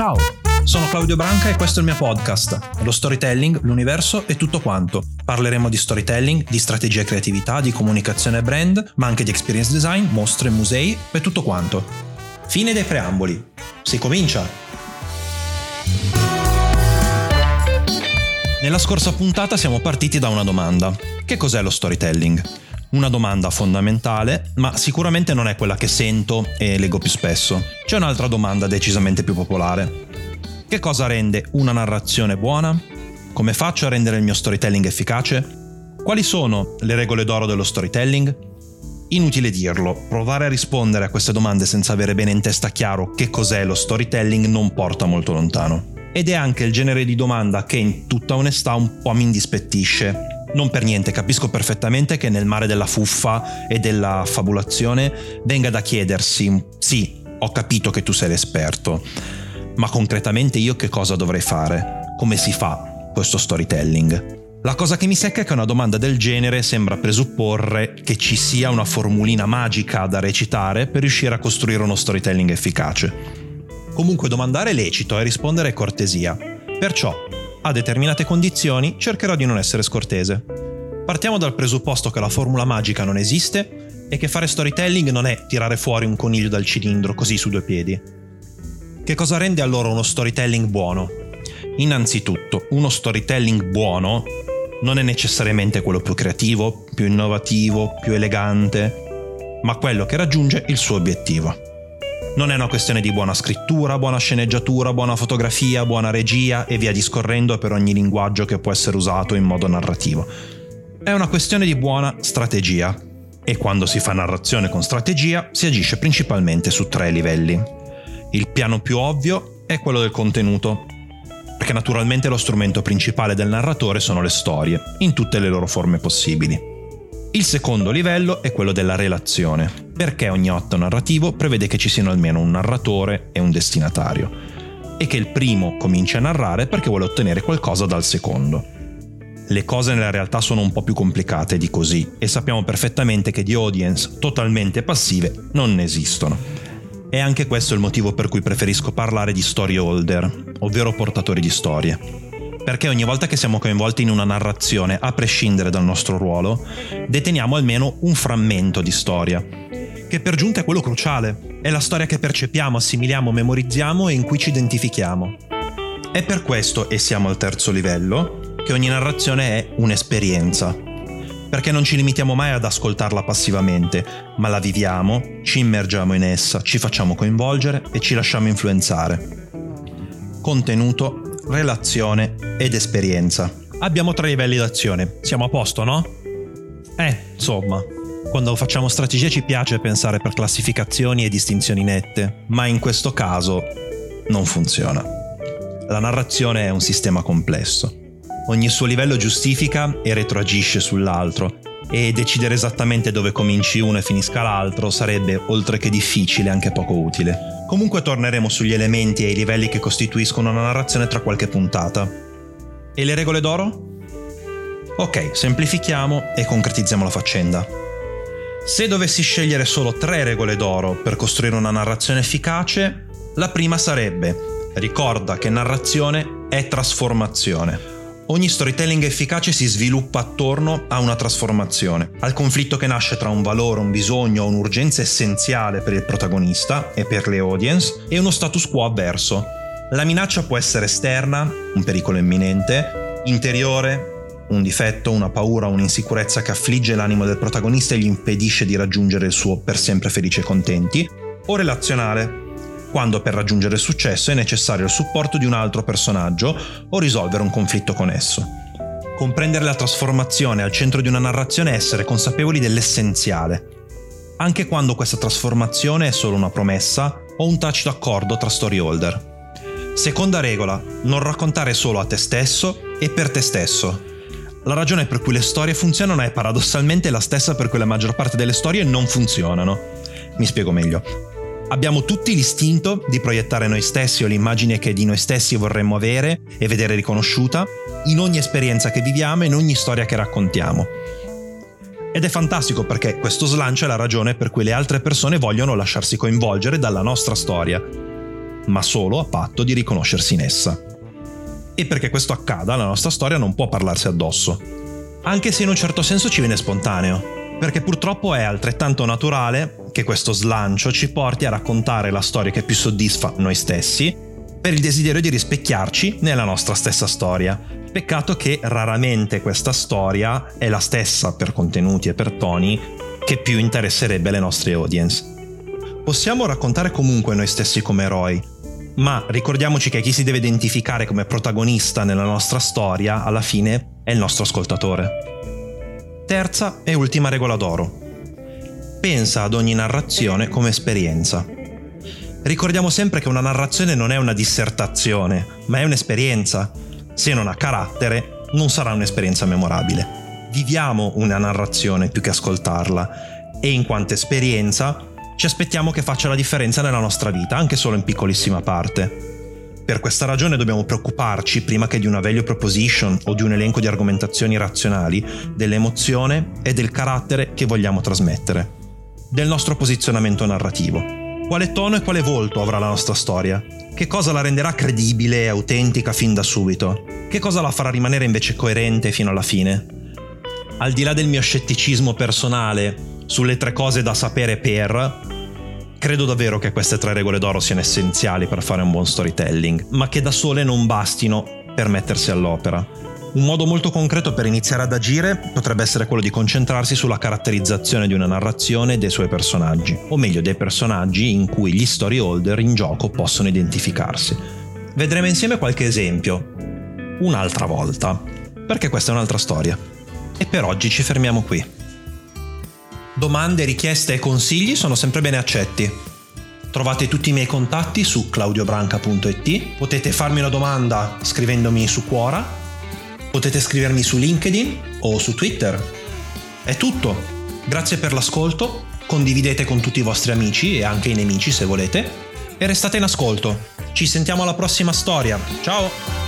Ciao, sono Claudio Branca e questo è il mio podcast, lo storytelling, l'universo e tutto quanto. Parleremo di storytelling, di strategia e creatività, di comunicazione e brand, ma anche di experience design, mostre, musei e tutto quanto. Fine dei preamboli. Si comincia! Nella scorsa puntata siamo partiti da una domanda. Che cos'è lo storytelling? Una domanda fondamentale, ma sicuramente non è quella che sento e leggo più spesso. C'è un'altra domanda decisamente più popolare. Che cosa rende una narrazione buona? Come faccio a rendere il mio storytelling efficace? Quali sono le regole d'oro dello storytelling? Inutile dirlo, provare a rispondere a queste domande senza avere bene in testa chiaro che cos'è lo storytelling non porta molto lontano. Ed è anche il genere di domanda che in tutta onestà un po' mi indispettisce. Non per niente capisco perfettamente che nel mare della fuffa e della fabulazione venga da chiedersi «Sì, ho capito che tu sei l'esperto, ma concretamente io che cosa dovrei fare? Come si fa questo storytelling?» La cosa che mi secca è che una domanda del genere sembra presupporre che ci sia una formulina magica da recitare per riuscire a costruire uno storytelling efficace. Comunque domandare è lecito e rispondere è cortesia. Perciò, a determinate condizioni, cercherò di non essere scortese. Partiamo dal presupposto che la formula magica non esiste e che fare storytelling non è tirare fuori un coniglio dal cilindro così su due piedi. Che cosa rende allora uno storytelling buono? Innanzitutto, uno storytelling buono non è necessariamente quello più creativo, più innovativo, più elegante, ma quello che raggiunge il suo obiettivo. Non è una questione di buona scrittura, buona sceneggiatura, buona fotografia, buona regia e via discorrendo per ogni linguaggio che può essere usato in modo narrativo. È una questione di buona strategia e quando si fa narrazione con strategia si agisce principalmente su tre livelli. Il piano più ovvio è quello del contenuto, perché naturalmente lo strumento principale del narratore sono le storie, in tutte le loro forme possibili. Il secondo livello è quello della relazione, perché ogni atto narrativo prevede che ci siano almeno un narratore e un destinatario, e che il primo cominci a narrare perché vuole ottenere qualcosa dal secondo. Le cose nella realtà sono un po' più complicate di così, e sappiamo perfettamente che di audience totalmente passive non ne esistono. È anche questo il motivo per cui preferisco parlare di storyholder, ovvero portatori di storie. Perché ogni volta che siamo coinvolti in una narrazione, a prescindere dal nostro ruolo, deteniamo almeno un frammento di storia, che per giunta è quello cruciale, è la storia che percepiamo, assimiliamo, memorizziamo e in cui ci identifichiamo. È per questo, e siamo al terzo livello, che ogni narrazione è un'esperienza, perché non ci limitiamo mai ad ascoltarla passivamente, ma la viviamo, ci immergiamo in essa, ci facciamo coinvolgere e ci lasciamo influenzare. Contenuto, relazione ed esperienza. Abbiamo tre livelli d'azione. Siamo a posto, no? Insomma, quando facciamo strategia ci piace pensare per classificazioni e distinzioni nette, ma in questo caso non funziona. La narrazione è un sistema complesso. Ogni suo livello giustifica e retroagisce sull'altro, e decidere esattamente dove cominci uno e finisca l'altro sarebbe, oltre che difficile, anche poco utile. Comunque torneremo sugli elementi e i livelli che costituiscono una narrazione tra qualche puntata. E le regole d'oro? Ok, semplifichiamo e concretizziamo la faccenda. Se dovessi scegliere solo tre regole d'oro per costruire una narrazione efficace, la prima sarebbe: ricorda che narrazione è trasformazione. Ogni storytelling efficace si sviluppa attorno a una trasformazione, al conflitto che nasce tra un valore, un bisogno o un'urgenza essenziale per il protagonista e per le audience e uno status quo avverso. La minaccia può essere esterna, un pericolo imminente, interiore, un difetto, una paura, un'insicurezza che affligge l'animo del protagonista e gli impedisce di raggiungere il suo per sempre felice e contenti, o relazionale, quando per raggiungere il successo è necessario il supporto di un altro personaggio o risolvere un conflitto con esso. Comprendere la trasformazione al centro di una narrazione è essere consapevoli dell'essenziale, anche quando questa trasformazione è solo una promessa o un tacito accordo tra storyholder. Seconda regola, non raccontare solo a te stesso e per te stesso. La ragione per cui le storie funzionano è paradossalmente la stessa per cui la maggior parte delle storie non funzionano. Mi spiego meglio. Abbiamo tutti l'istinto di proiettare noi stessi o l'immagine che di noi stessi vorremmo avere e vedere riconosciuta in ogni esperienza che viviamo e in ogni storia che raccontiamo. Ed è fantastico perché questo slancio è la ragione per cui le altre persone vogliono lasciarsi coinvolgere dalla nostra storia. ma solo a patto di riconoscersi in essa. E perché questo accada, la nostra storia non può parlarsi addosso, anche se in un certo senso ci viene spontaneo, perché purtroppo è altrettanto naturale che questo slancio ci porti a raccontare la storia che più soddisfa noi stessi, per il desiderio di rispecchiarci nella nostra stessa storia. Peccato che raramente questa storia è la stessa, per contenuti e per toni, che più interesserebbe le nostre audience. Possiamo raccontare comunque noi stessi come eroi, ma ricordiamoci che chi si deve identificare come protagonista nella nostra storia, alla fine, è il nostro ascoltatore. Terza e ultima regola d'oro. Pensa ad ogni narrazione come esperienza. Ricordiamo sempre che una narrazione non è una dissertazione, ma è un'esperienza. Se non ha carattere, non sarà un'esperienza memorabile. Viviamo una narrazione più che ascoltarla, e in quanto esperienza ci aspettiamo che faccia la differenza nella nostra vita, anche solo in piccolissima parte. Per questa ragione dobbiamo preoccuparci, prima che di una value proposition o di un elenco di argomentazioni razionali, dell'emozione e del carattere che vogliamo trasmettere, del nostro posizionamento narrativo. Quale tono e quale volto avrà la nostra storia? Che cosa la renderà credibile e autentica fin da subito? Che cosa la farà rimanere invece coerente fino alla fine? Al di là del mio scetticismo personale sulle 3 cose da sapere per, credo davvero che queste 3 regole d'oro siano essenziali per fare un buon storytelling, ma che da sole non bastino per mettersi all'opera. Un modo molto concreto per iniziare ad agire potrebbe essere quello di concentrarsi sulla caratterizzazione di una narrazione e dei suoi personaggi, o meglio dei personaggi in cui gli storyholder in gioco possono identificarsi. Vedremo insieme qualche esempio, un'altra volta, perché questa è un'altra storia. E per oggi ci fermiamo qui. Domande, richieste e consigli sono sempre bene accetti. Trovate tutti i miei contatti su claudiobranca.it, potete farmi una domanda scrivendomi su Quora, potete scrivermi su LinkedIn o su Twitter. È tutto, grazie per l'ascolto, condividete con tutti i vostri amici e anche i nemici se volete, e restate in ascolto. Ci sentiamo alla prossima storia, ciao!